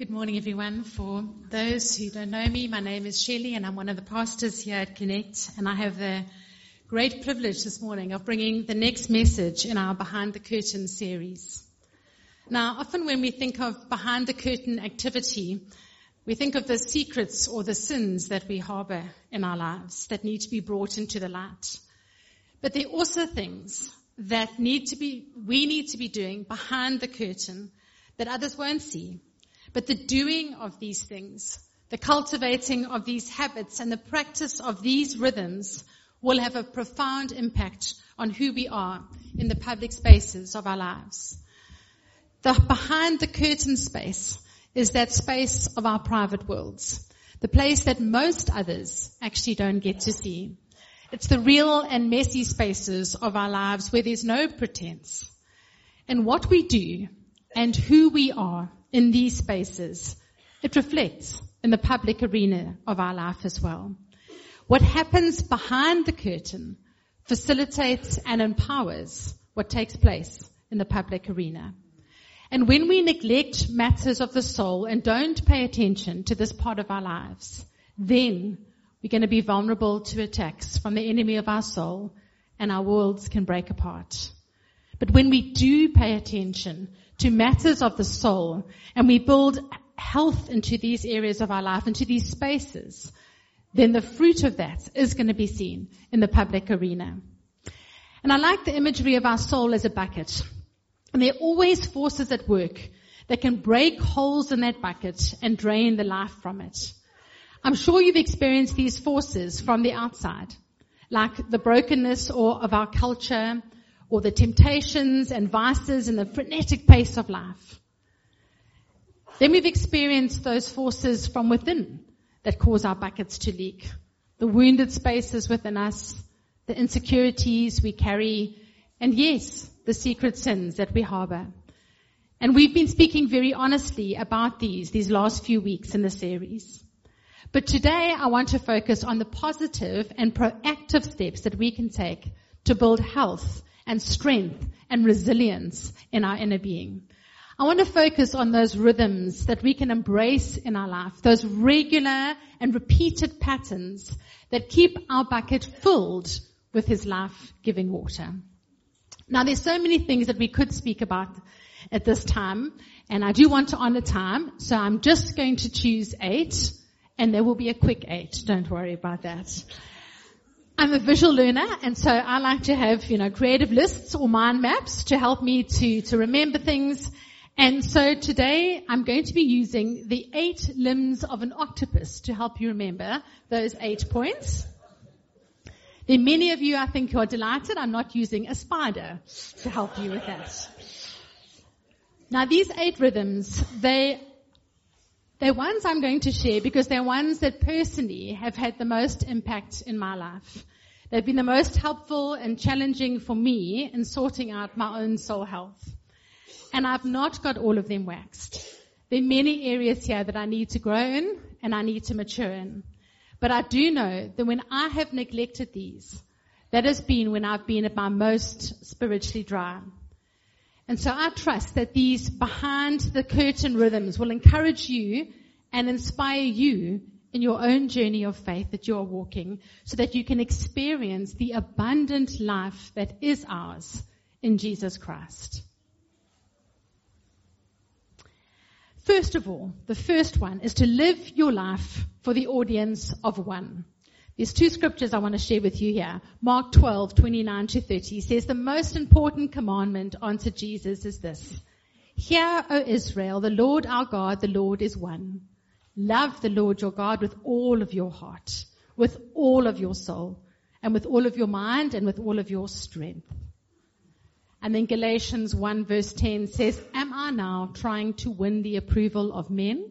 Good morning, everyone. For those who don't know me, my name is Shelley, and I'm one of the pastors here at Connect. And I have the great privilege this morning of bringing the next message in our Behind the Curtain series. Now, often when we think of Behind the Curtain activity, we think of the secrets or the sins that we harbor in our lives that need to be brought into the light. But there are also things that we need to be doing behind the curtain that others won't see. But the doing of these things, the cultivating of these habits and the practice of these rhythms will have a profound impact on who we are in the public spaces of our lives. The behind the curtain space is that space of our private worlds, the place that most others actually don't get to see. It's the real and messy spaces of our lives where there's no pretense. And what we do and who we are in these spaces, it reflects in the public arena of our life as well. What happens behind the curtain facilitates and empowers what takes place in the public arena. And when we neglect matters of the soul and don't pay attention to this part of our lives, then we're going to be vulnerable to attacks from the enemy of our soul, and our worlds can break apart. But when we do pay attention to matters of the soul, and we build health into these areas of our life, into these spaces, then the fruit of that is going to be seen in the public arena. And I like the imagery of our soul as a bucket. And there are always forces at work that can break holes in that bucket and drain the life from it. I'm sure you've experienced these forces from the outside, like the brokenness or of our culture, or the temptations and vices and the frenetic pace of life. Then we've experienced those forces from within that cause our buckets to leak. The wounded spaces within us, the insecurities we carry, and yes, the secret sins that we harbor. And we've been speaking very honestly about these last few weeks in the series. But today I want to focus on the positive and proactive steps that we can take to build health and strength and resilience in our inner being. I want to focus on those rhythms that we can embrace in our life, those regular and repeated patterns that keep our bucket filled with His life-giving water. Now, there's so many things that we could speak about at this time, and I do want to honor time, so I'm just going to choose 8, and there will be a quick 8. Don't worry about that. I'm a visual learner, and so I like to have, creative lists or mind maps to help me to remember things. And so today I'm going to be using the 8 limbs of an octopus to help you remember those 8 points. There are many of you, I think, who are delighted I'm not using a spider to help you with that. Now, these 8 rhythms, they're ones I'm going to share because they're ones that personally have had the most impact in my life. They've been the most helpful and challenging for me in sorting out my own soul health. And I've not got all of them waxed. There are many areas here that I need to grow in and I need to mature in. But I do know that when I have neglected these, that has been when I've been at my most spiritually dry. And so I trust that these behind-the-curtain rhythms will encourage you and inspire you in your own journey of faith that you are walking so that you can experience the abundant life that is ours in Jesus Christ. First of all, the first one is to live your life for the audience of one. There's 2 scriptures I want to share with you here. Mark 12:29-30 says, "The most important commandment," answered Jesus, "is this. Hear, O Israel, the Lord our God, the Lord is one. Love the Lord your God with all of your heart, with all of your soul, and with all of your mind, and with all of your strength." And then Galatians 1:10 says, "Am I now trying to win the approval of men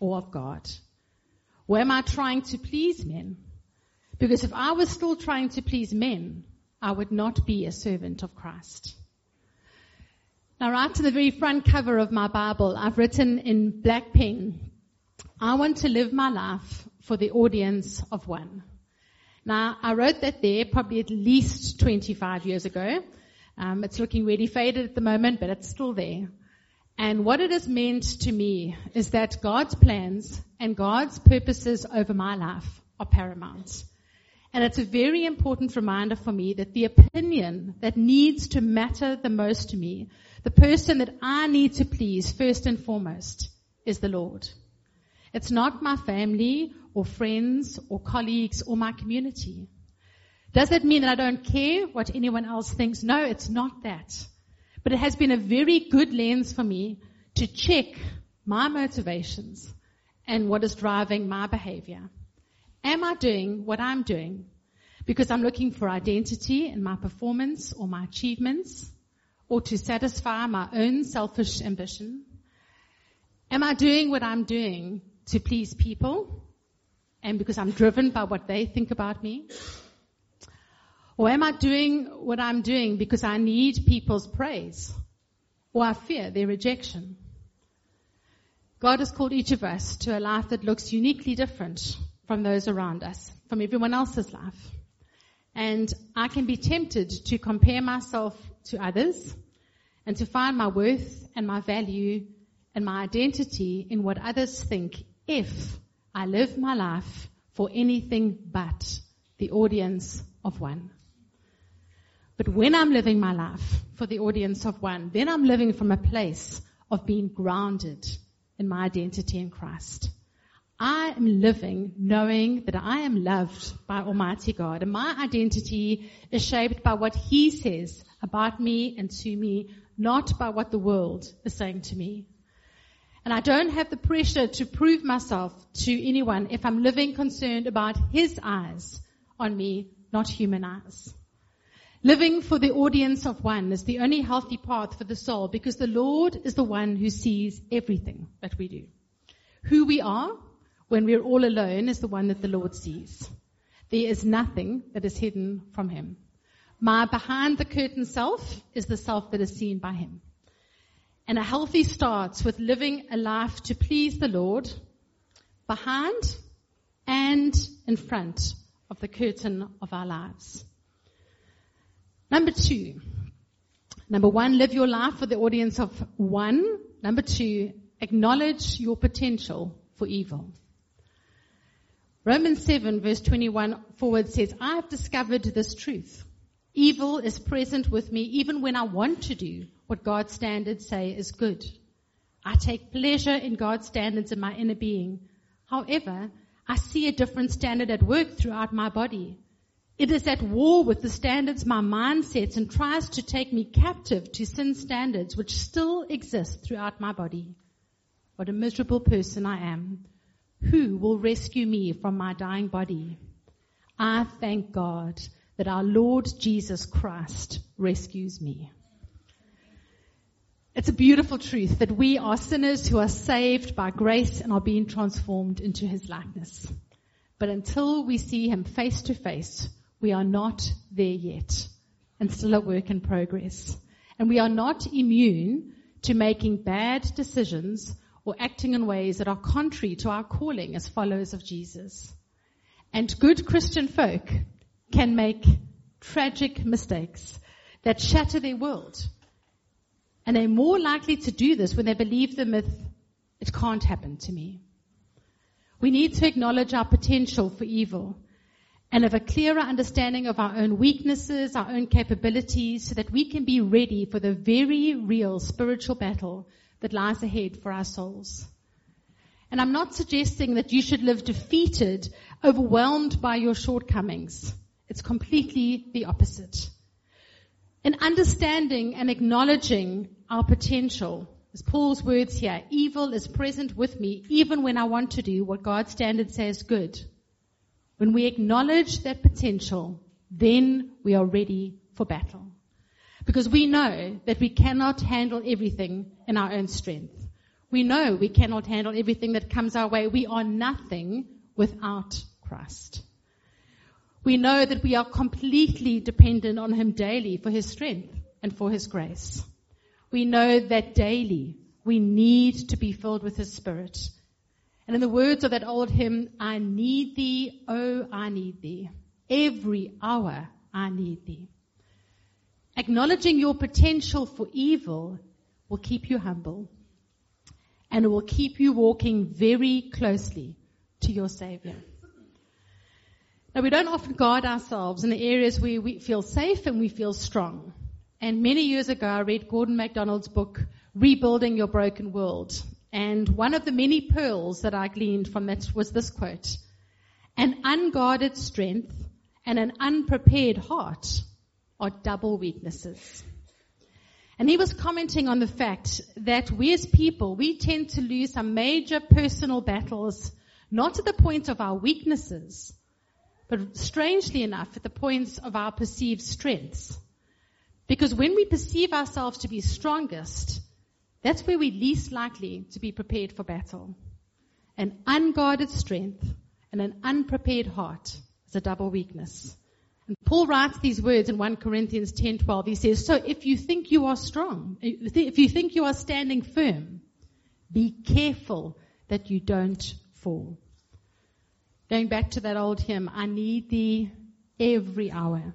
or of God? Or am I trying to please men? Because if I was still trying to please men, I would not be a servant of Christ." Now, right to the very front cover of my Bible, I've written in black pen, "I want to live my life for the audience of one." Now, I wrote that there probably at least 25 years ago. It's looking really faded at the moment, but it's still there. And what it has meant to me is that God's plans and God's purposes over my life are paramount. And it's a very important reminder for me that the opinion that needs to matter the most to me, the person that I need to please first and foremost, is the Lord. It's not my family or friends or colleagues or my community. Does that mean that I don't care what anyone else thinks? No, it's not that. But it has been a very good lens for me to check my motivations and what is driving my behavior. Am I doing what I'm doing because I'm looking for identity in my performance or my achievements, or to satisfy my own selfish ambition? Am I doing what I'm doing to please people and because I'm driven by what they think about me? Or am I doing what I'm doing because I need people's praise or I fear their rejection? God has called each of us to a life that looks uniquely different from those around us, from everyone else's life. And I can be tempted to compare myself to others and to find my worth and my value and my identity in what others think if I live my life for anything but the audience of one. But when I'm living my life for the audience of one, then I'm living from a place of being grounded in my identity in Christ. I am living knowing that I am loved by Almighty God, and my identity is shaped by what He says about me and to me, not by what the world is saying to me. And I don't have the pressure to prove myself to anyone if I'm living concerned about His eyes on me, not human eyes. Living for the audience of one is the only healthy path for the soul, because the Lord is the one who sees everything that we do. Who we are when we're all alone is the one that the Lord sees. There is nothing that is hidden from Him. My behind the curtain self is the self that is seen by Him. And a healthy starts with living a life to please the Lord behind and in front of the curtain of our lives. Number 2. Number 1, live your life for the audience of one. Number 2, acknowledge your potential for evil. Romans 7 verse 21 forward says, I have discovered this truth. Evil is present with me even when I want to do what God's standards say is good. I take pleasure in God's standards in my inner being. However, I see a different standard at work throughout my body. It is at war with the standards my mind sets and tries to take me captive to sin standards which still exist throughout my body. What a miserable person I am. Who will rescue me from my dying body? I thank God that our Lord Jesus Christ rescues me. It's a beautiful truth that we are sinners who are saved by grace and are being transformed into His likeness. But until we see Him face to face, we are not there yet, and still a work in progress. And we are not immune to making bad decisions or acting in ways that are contrary to our calling as followers of Jesus. And good Christian folk can make tragic mistakes that shatter their world. And they're more likely to do this when they believe the myth, it can't happen to me. We need to acknowledge our potential for evil and have a clearer understanding of our own weaknesses, our own capabilities, so that we can be ready for the very real spiritual battle that lies ahead for our souls. And I'm not suggesting that you should live defeated, overwhelmed by your shortcomings. It's completely the opposite. In understanding and acknowledging our potential, as Paul's words here, evil is present with me even when I want to do what God's standard says good. When we acknowledge that potential, then we are ready for battle. Because we know that we cannot handle everything in our own strength. We know we cannot handle everything that comes our way. We are nothing without Christ. We know that we are completely dependent on Him daily for His strength and for His grace. We know that daily we need to be filled with His Spirit. And in the words of that old hymn, I need Thee, oh, I need Thee. Every hour I need Thee. Acknowledging your potential for evil will keep you humble and will keep you walking very closely to your Savior. Now, we don't often guard ourselves in the areas where we feel safe and we feel strong. And many years ago, I read Gordon MacDonald's book, Rebuilding Your Broken World. And one of the many pearls that I gleaned from that was this quote: "An unguarded strength and an unprepared heart are double weaknesses." And he was commenting on the fact that we as people, we tend to lose some major personal battles, not at the point of our weaknesses, but strangely enough, at the points of our perceived strengths. Because when we perceive ourselves to be strongest, that's where we're least likely to be prepared for battle. An unguarded strength and an unprepared heart is a double weakness. And Paul writes these words in 1 Corinthians 10:12. He says, "So if you think you are strong, if you think you are standing firm, be careful that you don't fall." Going back to that old hymn, "I need thee every hour.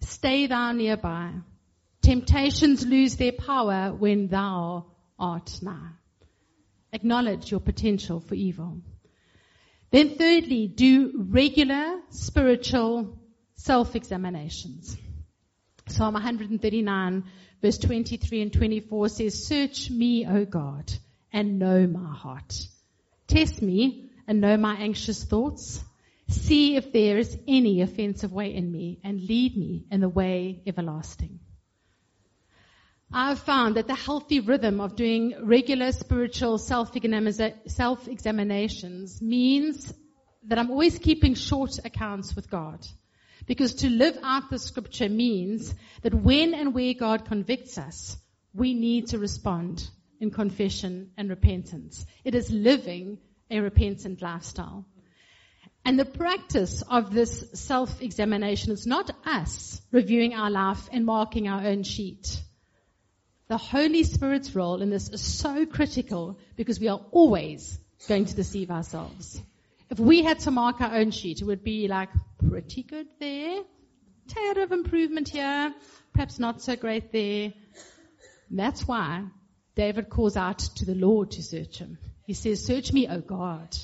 Stay thou nearby. Temptations lose their power when thou art nigh." Acknowledge your potential for evil. Then thirdly, do regular spiritual self-examinations. Psalm 139 verse 23 and 24 says, "Search me, O God, and know my heart. Test me and know my anxious thoughts. See if there is any offensive way in me, and lead me in the way everlasting." I've found that the healthy rhythm of doing regular spiritual self-examinations means that I'm always keeping short accounts with God. Because to live out the scripture means that when and where God convicts us, we need to respond in confession and repentance. It is living a repentant lifestyle. And the practice of this self-examination is not us reviewing our life and marking our own sheet. The Holy Spirit's role in this is so critical because we are always going to deceive ourselves. If we had to mark our own sheet, it would be like, pretty good there, tad of improvement here, perhaps not so great there. And that's why David calls out to the Lord to search him. He says, "Search me, O God."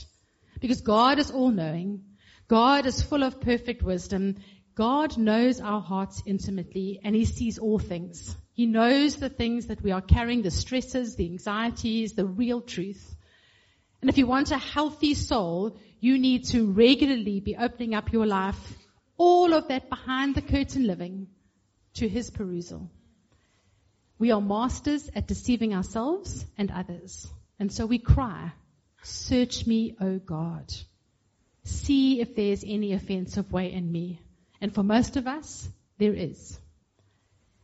Because God is all-knowing. God is full of perfect wisdom. God knows our hearts intimately, and he sees all things. He knows the things that we are carrying, the stresses, the anxieties, the real truth. And if you want a healthy soul, you need to regularly be opening up your life, all of that behind the curtain living, to his perusal. We are masters at deceiving ourselves and others. And so we cry, "Search me, O God. See if there's any offensive way in me." And for most of us, there is.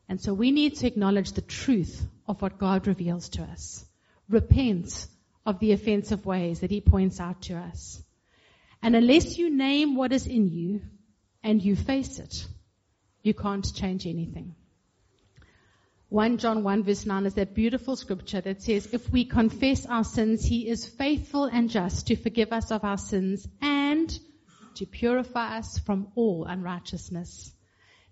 And so we need to acknowledge the truth of what God reveals to us. Repent of the offensive ways that he points out to us. And unless you name what is in you and you face it, you can't change anything. 1 John 1 verse 9 is that beautiful scripture that says, "If we confess our sins, he is faithful and just to forgive us of our sins and to purify us from all unrighteousness."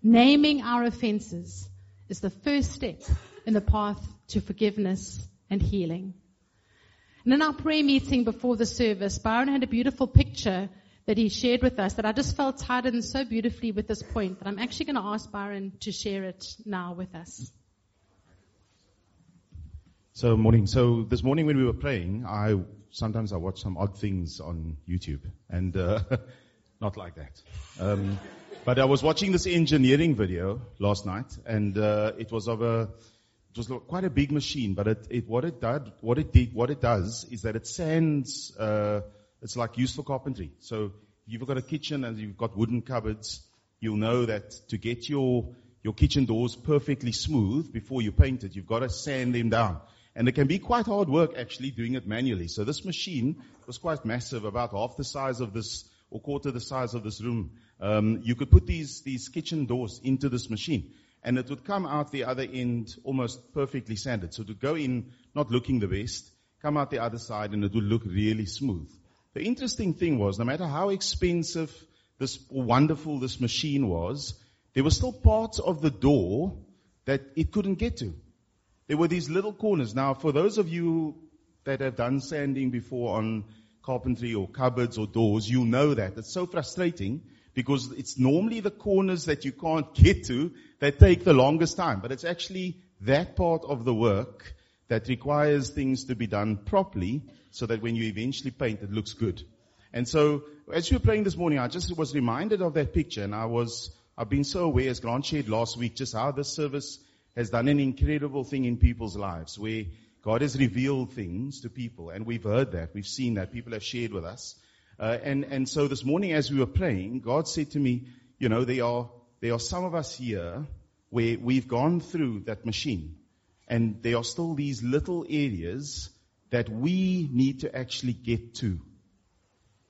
Naming our offenses is the first step in the path to forgiveness and healing. And in our prayer meeting before the service, Byron had a beautiful picture that he shared with us that I just felt tied in so beautifully with this point that I'm actually going to ask Byron to share it now with us. So morning. So this morning when we were praying, I watch some odd things on YouTube, and not like that. But I was watching this engineering video last night, and it was quite a big machine. But what it does is that it sands. It's like useful carpentry. So if you've got a kitchen and you've got wooden cupboards, you'll know that to get your kitchen doors perfectly smooth before you paint it, you've got to sand them down. And it can be quite hard work, actually, doing it manually. So this machine was quite massive, about half the size of this, or quarter the size of this room. You could put these kitchen doors into this machine, and it would come out the other end almost perfectly sanded. So it would go in, not looking the best, come out the other side, and it would look really smooth. The interesting thing was, no matter how expensive this machine was, there were still parts of the door that it couldn't get to. There were these little corners. Now, for those of you that have done sanding before on carpentry or cupboards or doors, you know that. It's so frustrating because it's normally the corners that you can't get to that take the longest time. But it's actually that part of the work that requires things to be done properly so that when you eventually paint, it looks good. And so as you were praying this morning, I just was reminded of that picture, and I've been so aware, as Grant shared last week, just how this service has done an incredible thing in people's lives, where God has revealed things to people, and we've heard that, we've seen that, people have shared with us. And so this morning as we were praying, God said to me, you know, there are some of us here where we've gone through that machine, and there are still these little areas that we need to actually get to.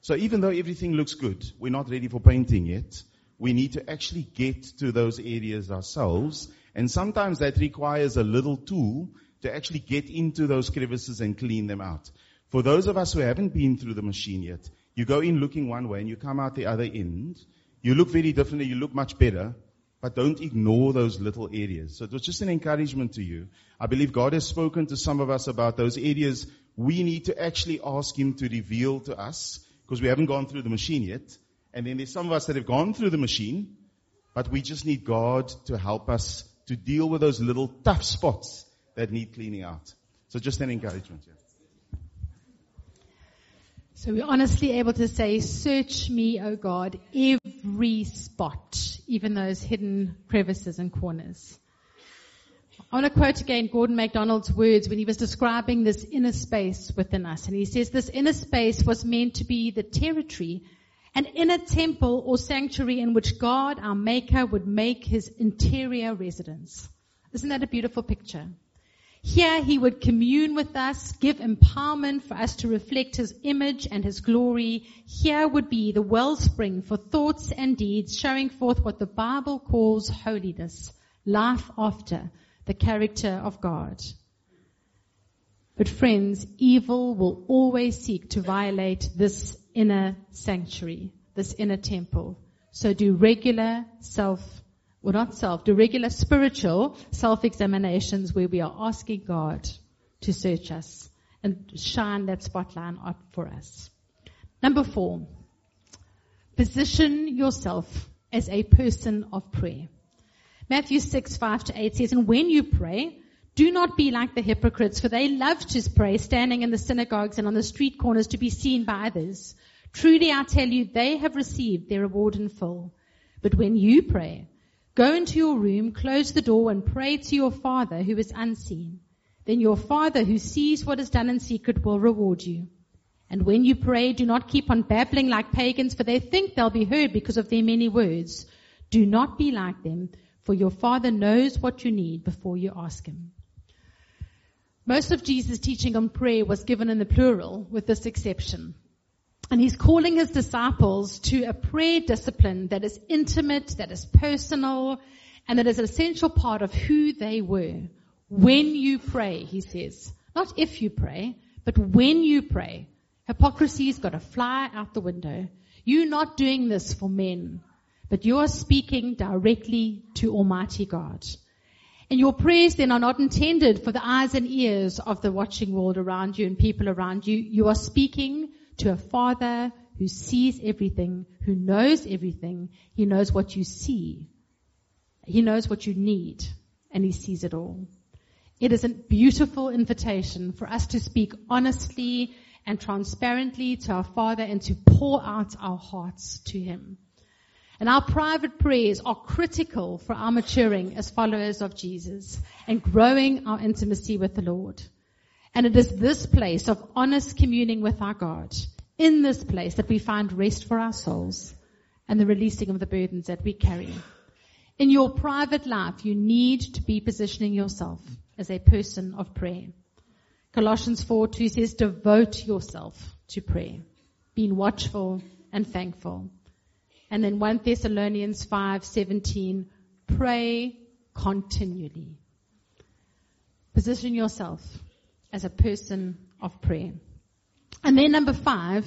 So even though everything looks good, we're not ready for painting yet. We need to actually get to those areas ourselves. And sometimes that requires a little tool to actually get into those crevices and clean them out. For those of us who haven't been through the machine yet, you go in looking one way and you come out the other end. You look very differently. You look much better. But don't ignore those little areas. So it was just an encouragement to you. I believe God has spoken to some of us about those areas we need to actually ask Him to reveal to us, because we haven't gone through the machine yet. And then there's some of us that have gone through the machine, but we just need God to help us to deal with those little tough spots that need cleaning out. So just an encouragement. Yeah. So we're honestly able to say, search me, O God, every spot, even those hidden crevices and corners. I want to quote again Gordon MacDonald's words when he was describing this inner space within us. And he says, this inner space was meant to be the territory, an inner temple or sanctuary in which God, our Maker, would make His interior residence. Isn't that a beautiful picture? Here He would commune with us, give empowerment for us to reflect His image and His glory. Here would be the wellspring for thoughts and deeds, showing forth what the Bible calls holiness, life after the character of God. But friends, evil will always seek to violate this inner sanctuary, this inner temple. So do regular spiritual self-examinations where we are asking God to search us and shine that spotlight up for us. Number 4, position yourself as a person of prayer. Matthew 6:5-8 says, and when you pray, do not be like the hypocrites, for they love to pray, standing in the synagogues and on the street corners to be seen by others. Truly I tell you, they have received their reward in full. But when you pray, go into your room, close the door, and pray to your Father who is unseen. Then your Father who sees what is done in secret will reward you. And when you pray, do not keep on babbling like pagans, for they think they'll be heard because of their many words. Do not be like them, for your Father knows what you need before you ask Him. Most of Jesus' teaching on prayer was given in the plural, with this exception. And He's calling His disciples to a prayer discipline that is intimate, that is personal, and that is an essential part of who they were. When you pray, He says. Not if you pray, but when you pray. Hypocrisy's got to fly out the window. You're not doing this for men, but you are speaking directly to Almighty God. And your prayers then are not intended for the eyes and ears of the watching world around you and people around you. You are speaking to a Father who sees everything, who knows everything. He knows what you see. He knows what you need, and He sees it all. It is a beautiful invitation for us to speak honestly and transparently to our Father and to pour out our hearts to Him. And our private prayers are critical for our maturing as followers of Jesus and growing our intimacy with the Lord. And it is this place of honest communing with our God, in this place that we find rest for our souls and the releasing of the burdens that we carry. In your private life, you need to be positioning yourself as a person of prayer. Colossians 4:2 says, devote yourself to prayer, being watchful and thankful. And then 1 Thessalonians 5:17, pray continually. Position yourself as a person of prayer. And then number 5,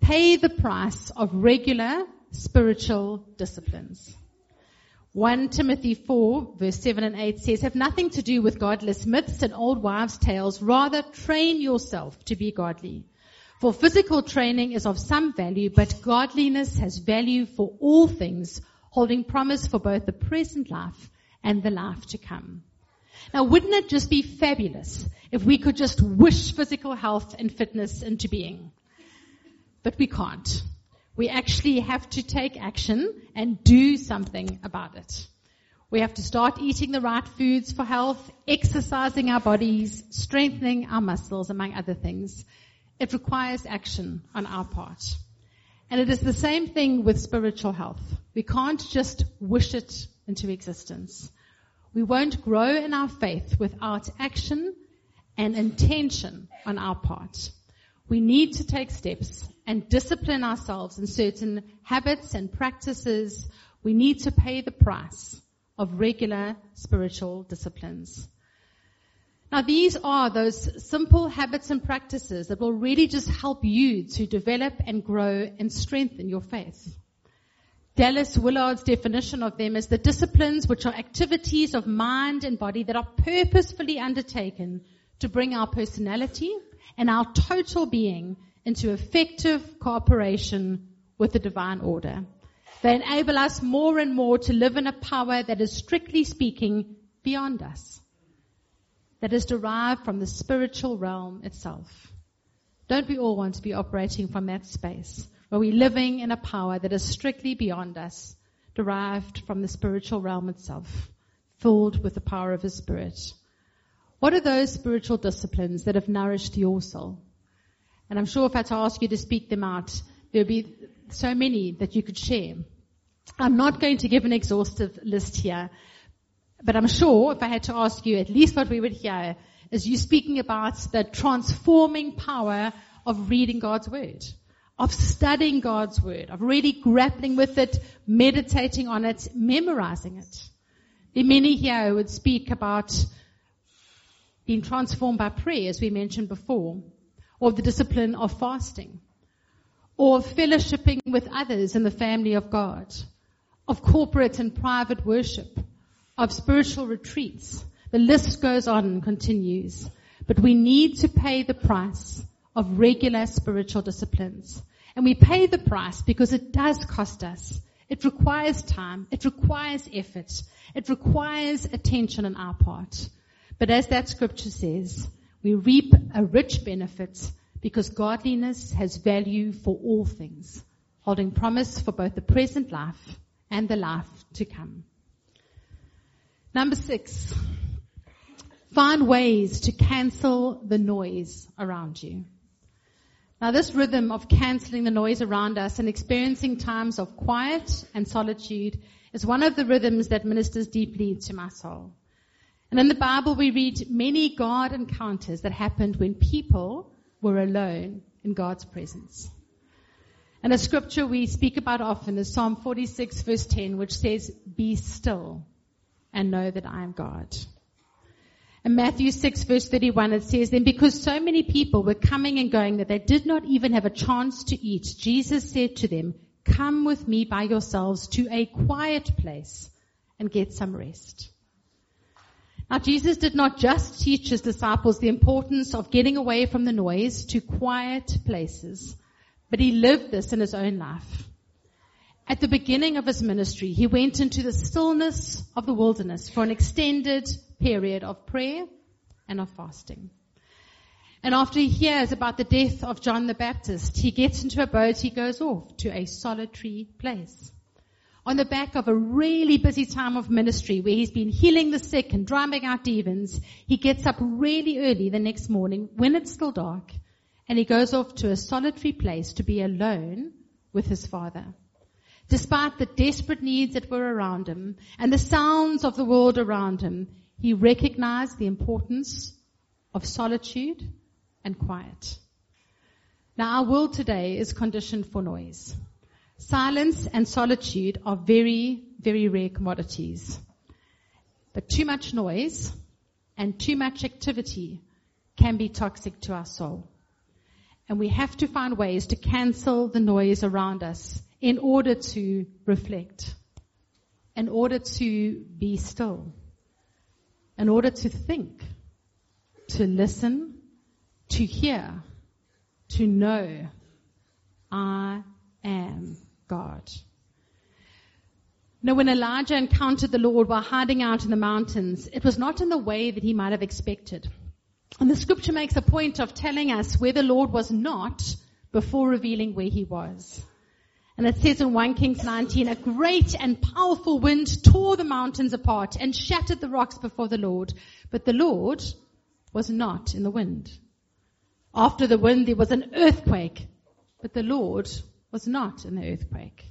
pay the price of regular spiritual disciplines. 1 Timothy 4 verse 7 and 8 says, have nothing to do with godless myths and old wives' tales. Rather, train yourself to be godly. For physical training is of some value, but godliness has value for all things, holding promise for both the present life and the life to come. Now, wouldn't it just be fabulous if we could just wish physical health and fitness into being? But we can't. We actually have to take action and do something about it. We have to start eating the right foods for health, exercising our bodies, strengthening our muscles, among other things. It requires action on our part. And it is the same thing with spiritual health. We can't just wish it into existence. We won't grow in our faith without action and intention on our part. We need to take steps and discipline ourselves in certain habits and practices. We need to pay the price of regular spiritual disciplines. Now, these are those simple habits and practices that will really just help you to develop and grow and strengthen your faith. Dallas Willard's definition of them is the disciplines, which are activities of mind and body that are purposefully undertaken to bring our personality and our total being into effective cooperation with the divine order. They enable us more and more to live in a power that is, strictly speaking, beyond us, that is derived from the spiritual realm itself. Don't we all want to be operating from that space, where we're living in a power that is strictly beyond us, derived from the spiritual realm itself, filled with the power of His Spirit? What are those spiritual disciplines that have nourished your soul? And I'm sure if I had to ask you to speak them out, there would be so many that you could share. I'm not going to give an exhaustive list here, but I'm sure if I had to ask you, at least what we would hear is you speaking about the transforming power of reading God's Word, of studying God's Word, of really grappling with it, meditating on it, memorizing it. There are many here who would speak about being transformed by prayer, as we mentioned before, or the discipline of fasting, or fellowshipping with others in the family of God, of corporate and private worship, of spiritual retreats. The list goes on and continues. But we need to pay the price of regular spiritual disciplines. And we pay the price because it does cost us. It requires time. It requires effort. It requires attention on our part. But as that scripture says, we reap a rich benefit because godliness has value for all things, holding promise for both the present life and the life to come. Number 6, find ways to cancel the noise around you. Now, this rhythm of cancelling the noise around us and experiencing times of quiet and solitude is one of the rhythms that ministers deeply to my soul. And in the Bible, we read many God encounters that happened when people were alone in God's presence. And a scripture we speak about often is Psalm 46, verse 10, which says, "Be still and know that I am God." In Matthew 6, verse 31, it says, "Then because so many people were coming and going that they did not even have a chance to eat, Jesus said to them, 'Come with me by yourselves to a quiet place and get some rest.'" Now, Jesus did not just teach his disciples the importance of getting away from the noise to quiet places, but he lived this in his own life. At the beginning of his ministry, he went into the stillness of the wilderness for an extended period of prayer and of fasting. And after he hears about the death of John the Baptist, he gets into a boat, he goes off to a solitary place. On the back of a really busy time of ministry where he's been healing the sick and driving out demons, he gets up really early the next morning when it's still dark, and he goes off to a solitary place to be alone with his Father. Despite the desperate needs that were around him and the sounds of the world around him, he recognized the importance of solitude and quiet. Now, our world today is conditioned for noise. Silence and solitude are very, very rare commodities. But too much noise and too much activity can be toxic to our soul. And we have to find ways to cancel the noise around us in order to reflect, in order to be still, in order to think, to listen, to hear, to know, I am God. Now, when Elijah encountered the Lord while hiding out in the mountains, it was not in the way that he might have expected. And the scripture makes a point of telling us where the Lord was not before revealing where he was. And it says in 1 Kings 19, a great and powerful wind tore the mountains apart and shattered the rocks before the Lord. But the Lord was not in the wind. After the wind, there was an earthquake. But the Lord was not in the earthquake.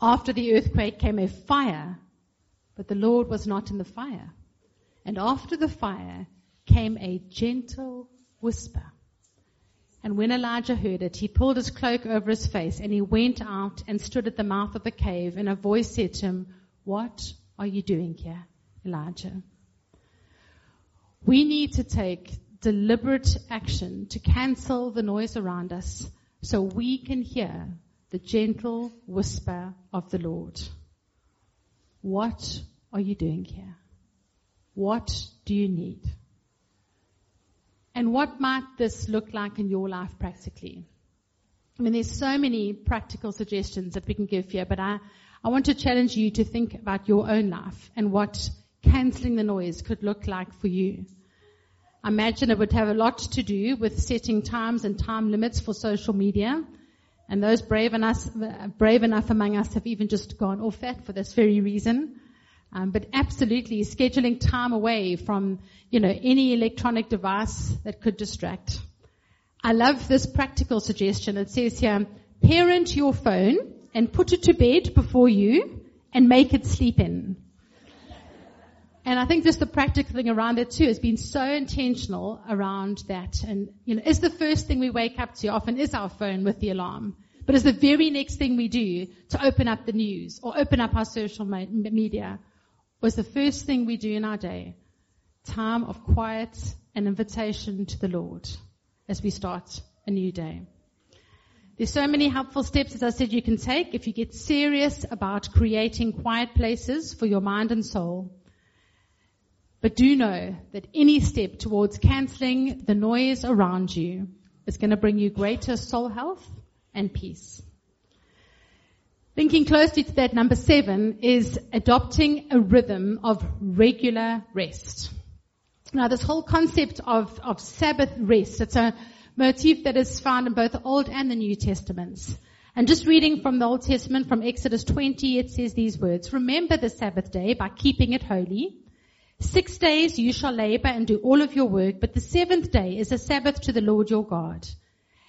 After the earthquake came a fire. But the Lord was not in the fire. And after the fire came a gentle whisper. And when Elijah heard it, he pulled his cloak over his face and he went out and stood at the mouth of the cave. And a voice said to him, what are you doing here, Elijah? We need to take deliberate action to cancel the noise around us so we can hear the gentle whisper of the Lord. What are you doing here? What do you need? And what might this look like in your life practically? I mean, there's so many practical suggestions that we can give here, but I want to challenge you to think about your own life and what cancelling the noise could look like for you. I imagine it would have a lot to do with setting times and time limits for social media. And those brave enough among us have even just gone off that for this very reason. But absolutely scheduling time away from, any electronic device that could distract. I love this practical suggestion. It says here, parent your phone and put it to bed before you and make it sleep in. And I think just the practical thing around it too has been so intentional around that. And, is the first thing we wake up to often is our phone with the alarm. But it's the very next thing we do to open up the news or open up our social media. Was the first thing we do in our day, time of quiet and invitation to the Lord as we start a new day. There's so many helpful steps, as I said, you can take if you get serious about creating quiet places for your mind and soul. But do know that any step towards cancelling the noise around you is going to bring you greater soul health and peace. Thinking closely to that, number 7 is adopting a rhythm of regular rest. Now, this whole concept of Sabbath rest, it's a motif that is found in both the Old and the New Testaments. And just reading from the Old Testament, from Exodus 20, it says these words, remember the Sabbath day by keeping it holy. 6 days you shall labor and do all of your work, but the 7th day is a Sabbath to the Lord your God.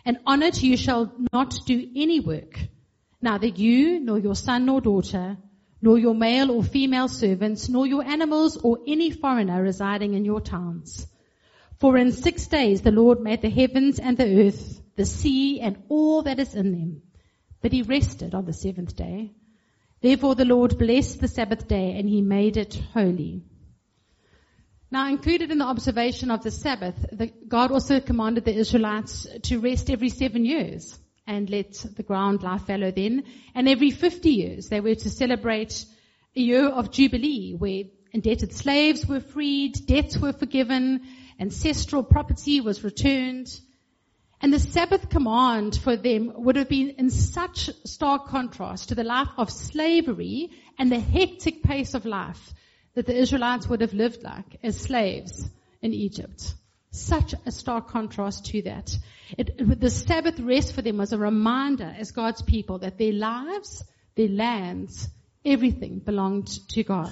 And on it you shall not do any work. Neither you, nor your son nor daughter, nor your male or female servants, nor your animals or any foreigner residing in your towns. For in 6 days the Lord made the heavens and the earth, the sea and all that is in them. But he rested on the 7th day. Therefore the Lord blessed the Sabbath day and he made it holy. Now, included in the observation of the Sabbath, God also commanded the Israelites to rest every 7 years. And let the ground lie fallow then. And every 50 years, they were to celebrate a year of jubilee where indebted slaves were freed, debts were forgiven, ancestral property was returned. And the Sabbath command for them would have been in such stark contrast to the life of slavery and the hectic pace of life that the Israelites would have lived like as slaves in Egypt. Such a stark contrast to that. The Sabbath rest for them was a reminder as God's people that their lives, their lands, everything belonged to God.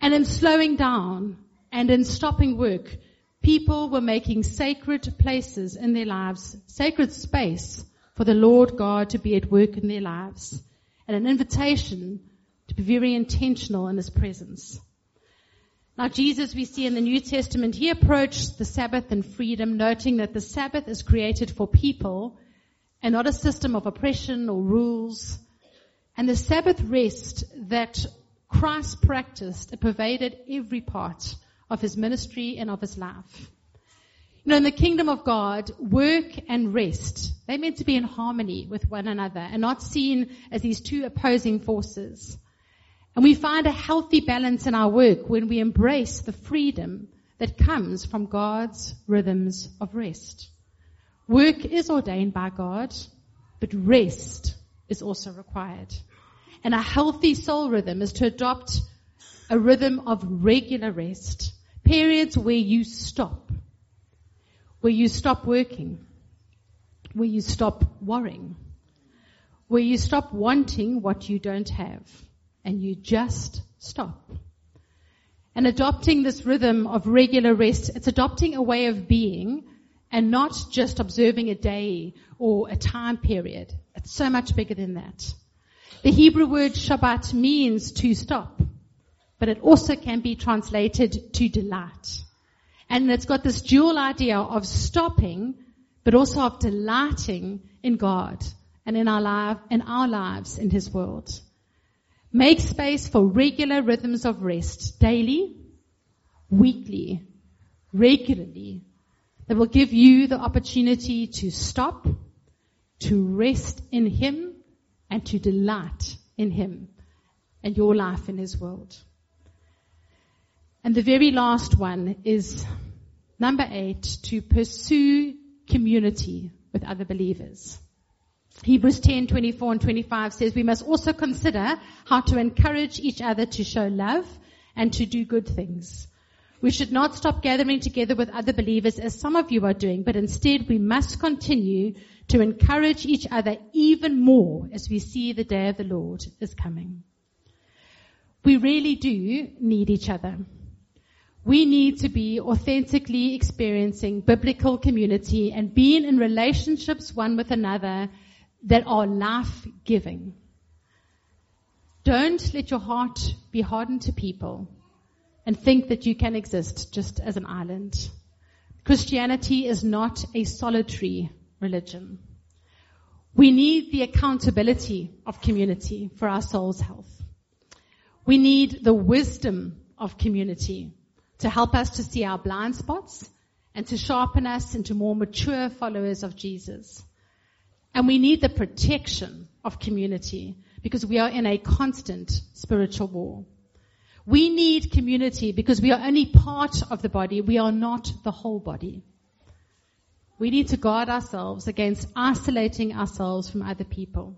And in slowing down and in stopping work, people were making sacred places in their lives, sacred space for the Lord God to be at work in their lives, and an invitation to be very intentional in his presence. Now, Jesus, we see in the New Testament, he approached the Sabbath in freedom, noting that the Sabbath is created for people and not a system of oppression or rules. And the Sabbath rest that Christ practiced, it pervaded every part of his ministry and of his life. In the kingdom of God, work and rest, they're meant to be in harmony with one another and not seen as these two opposing forces. And we find a healthy balance in our work when we embrace the freedom that comes from God's rhythms of rest. Work is ordained by God, but rest is also required. And a healthy soul rhythm is to adopt a rhythm of regular rest, periods where you stop working, where you stop worrying, where you stop wanting what you don't have, and you just stop. And adopting this rhythm of regular rest, it's adopting a way of being and not just observing a day or a time period. It's so much bigger than that. The Hebrew word Shabbat means to stop, but it also can be translated to delight. And it's got this dual idea of stopping, but also of delighting in God and in our lives, in His world. Make space for regular rhythms of rest, daily, weekly, regularly, that will give you the opportunity to stop, to rest in Him, and to delight in Him and your life in His world. And the very last one is number 8, to pursue community with other believers. Hebrews 10:24 and 25 says we must also consider how to encourage each other to show love and to do good things. We should not stop gathering together with other believers as some of you are doing, but instead we must continue to encourage each other even more as we see the day of the Lord is coming. We really do need each other. We need to be authentically experiencing biblical community and being in relationships one with another that are life-giving. Don't let your heart be hardened to people and think that you can exist just as an island. Christianity is not a solitary religion. We need the accountability of community for our soul's health. We need the wisdom of community to help us to see our blind spots and to sharpen us into more mature followers of Jesus. And we need the protection of community because we are in a constant spiritual war. We need community because we are only part of the body. We are not the whole body. We need to guard ourselves against isolating ourselves from other people.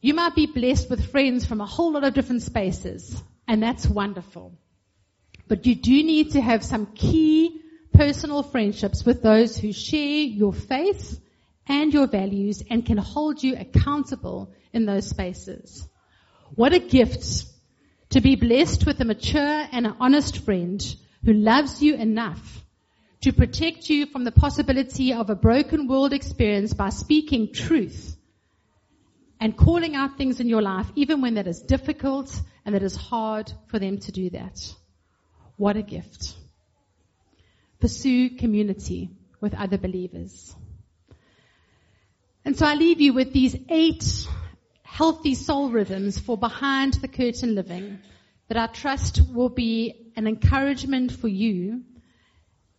You might be blessed with friends from a whole lot of different spaces, and that's wonderful. But you do need to have some key personal friendships with those who share your faith and your values and can hold you accountable in those spaces. What a gift to be blessed with a mature and an honest friend who loves you enough to protect you from the possibility of a broken world experience by speaking truth and calling out things in your life, even when that is difficult and that is hard for them to do that. What a gift. Pursue community with other believers. And so I leave you with these 8 healthy soul rhythms for behind the curtain living that I trust will be an encouragement for you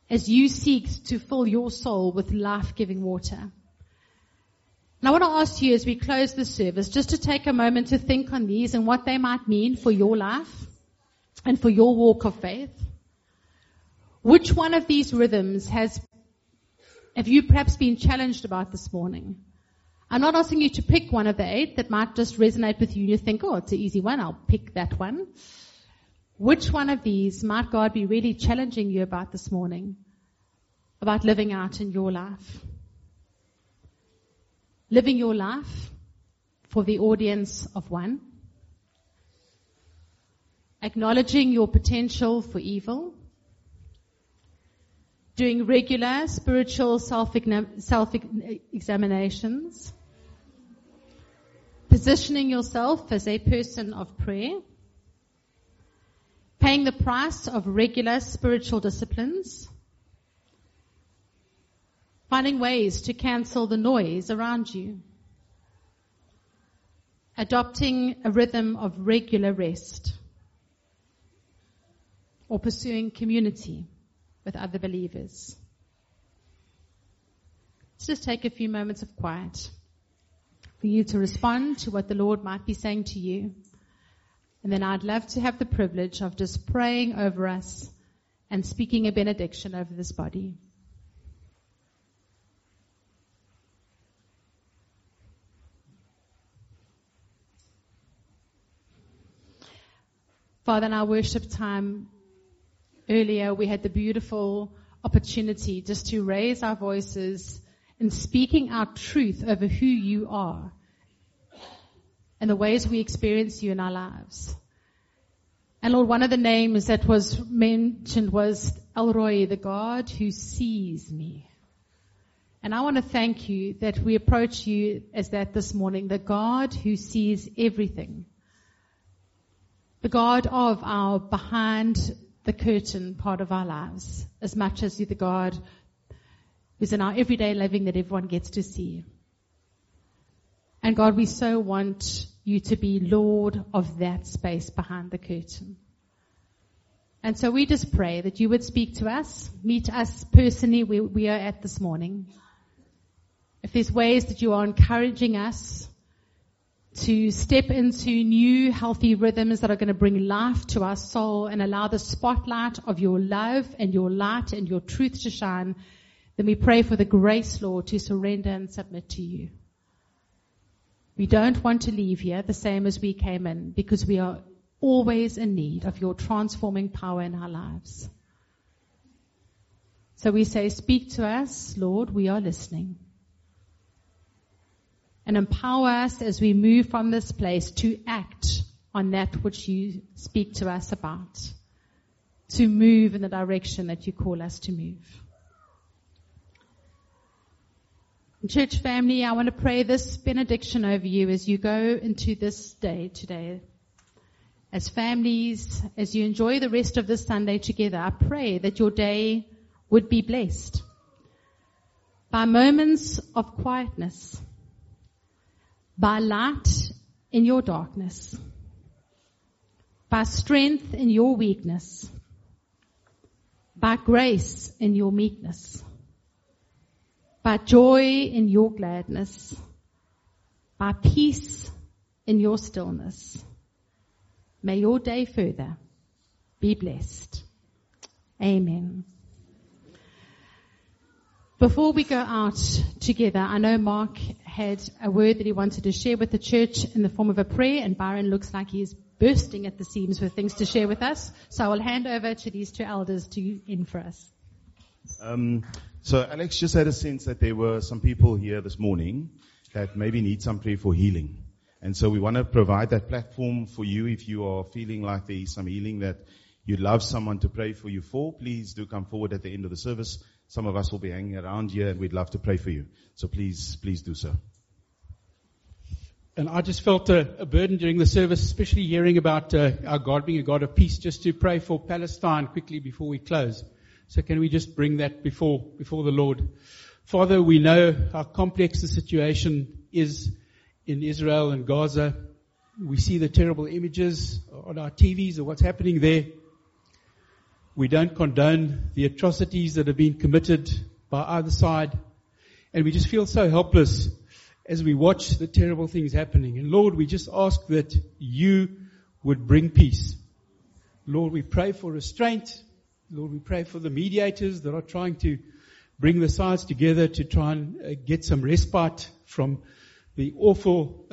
as you seek to fill your soul with life-giving water. And I want to ask you as we close this service just to take a moment to think on these and what they might mean for your life and for your walk of faith. Which one of these rhythms have you perhaps been challenged about this morning? I'm not asking you to pick one of the 8 that might just resonate with you and you think, oh, it's an easy one, I'll pick that one. Which one of these might God be really challenging you about this morning, about living out in your life? Living your life for the audience of one. Acknowledging your potential for evil. Doing regular spiritual self-examinations. Positioning yourself as a person of prayer. Paying the price of regular spiritual disciplines. Finding ways to cancel the noise around you. Adopting a rhythm of regular rest. Or pursuing community with other believers. Let's just take a few moments of quiet. for you to respond to what the Lord might be saying to you. And then I'd love to have the privilege of just praying over us and speaking a benediction over this body. Father, in our worship time earlier, we had the beautiful opportunity just to raise our voices in speaking our truth over who you are and the ways we experience you in our lives. And Lord, one of the names that was mentioned was El Roi, the God who sees me. And I want to thank you that we approach you as that this morning, the God who sees everything. The God of our behind the curtain part of our lives, as much as you're the God who's in our everyday living that everyone gets to see. And God, we so want you to be Lord of that space behind the curtain. And so we just pray that you would speak to us, meet us personally where we are at this morning. If there's ways that you are encouraging us to step into new healthy rhythms that are going to bring life to our soul and allow the spotlight of your love and your light and your truth to shine, then we pray for the grace, Lord, to surrender and submit to you. We don't want to leave here the same as we came in, because we are always in need of your transforming power in our lives. So we say, speak to us, Lord, we are listening. And empower us as we move from this place to act on that which you speak to us about, to move in the direction that you call us to move. Church family, I want to pray this benediction over you as you go into this day today. As families, as you enjoy the rest of this Sunday together, I pray that your day would be blessed by moments of quietness, by light in your darkness, by strength in your weakness, by grace in your meekness, by joy in your gladness, by peace in your stillness. May your day further be blessed. Amen. Before we go out together, I know Mark had a word that he wanted to share with the church in the form of a prayer, and Byron looks like he is bursting at the seams with things to share with us. So I will hand over to these two elders to end for us. So Alex just had a sense that there were some people here this morning that maybe need some prayer for healing. And so we want to provide that platform for you. If you are feeling like there is some healing that you'd love someone to pray for you for, please do come forward at the end of the service. Some of us will be hanging around here and we'd love to pray for you. So please do so. And I just felt a burden during the service, especially hearing about our God being a God of peace, just to pray for Palestine quickly before we close. So can we just bring that before the Lord? Father, we know how complex the situation is in Israel and Gaza. We see the terrible images on our TVs of what's happening there. We don't condone the atrocities that have been committed by either side. And we just feel so helpless as we watch the terrible things happening. And Lord, we just ask that you would bring peace. Lord, we pray for restraint. Lord, we pray for the mediators that are trying to bring the sides together to try and get some respite from the awful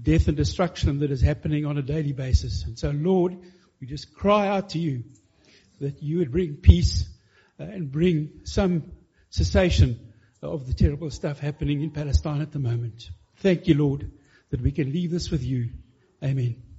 death and destruction that is happening on a daily basis. And so, Lord, we just cry out to you that you would bring peace and bring some cessation of the terrible stuff happening in Palestine at the moment. Thank you, Lord, that we can leave this with you. Amen.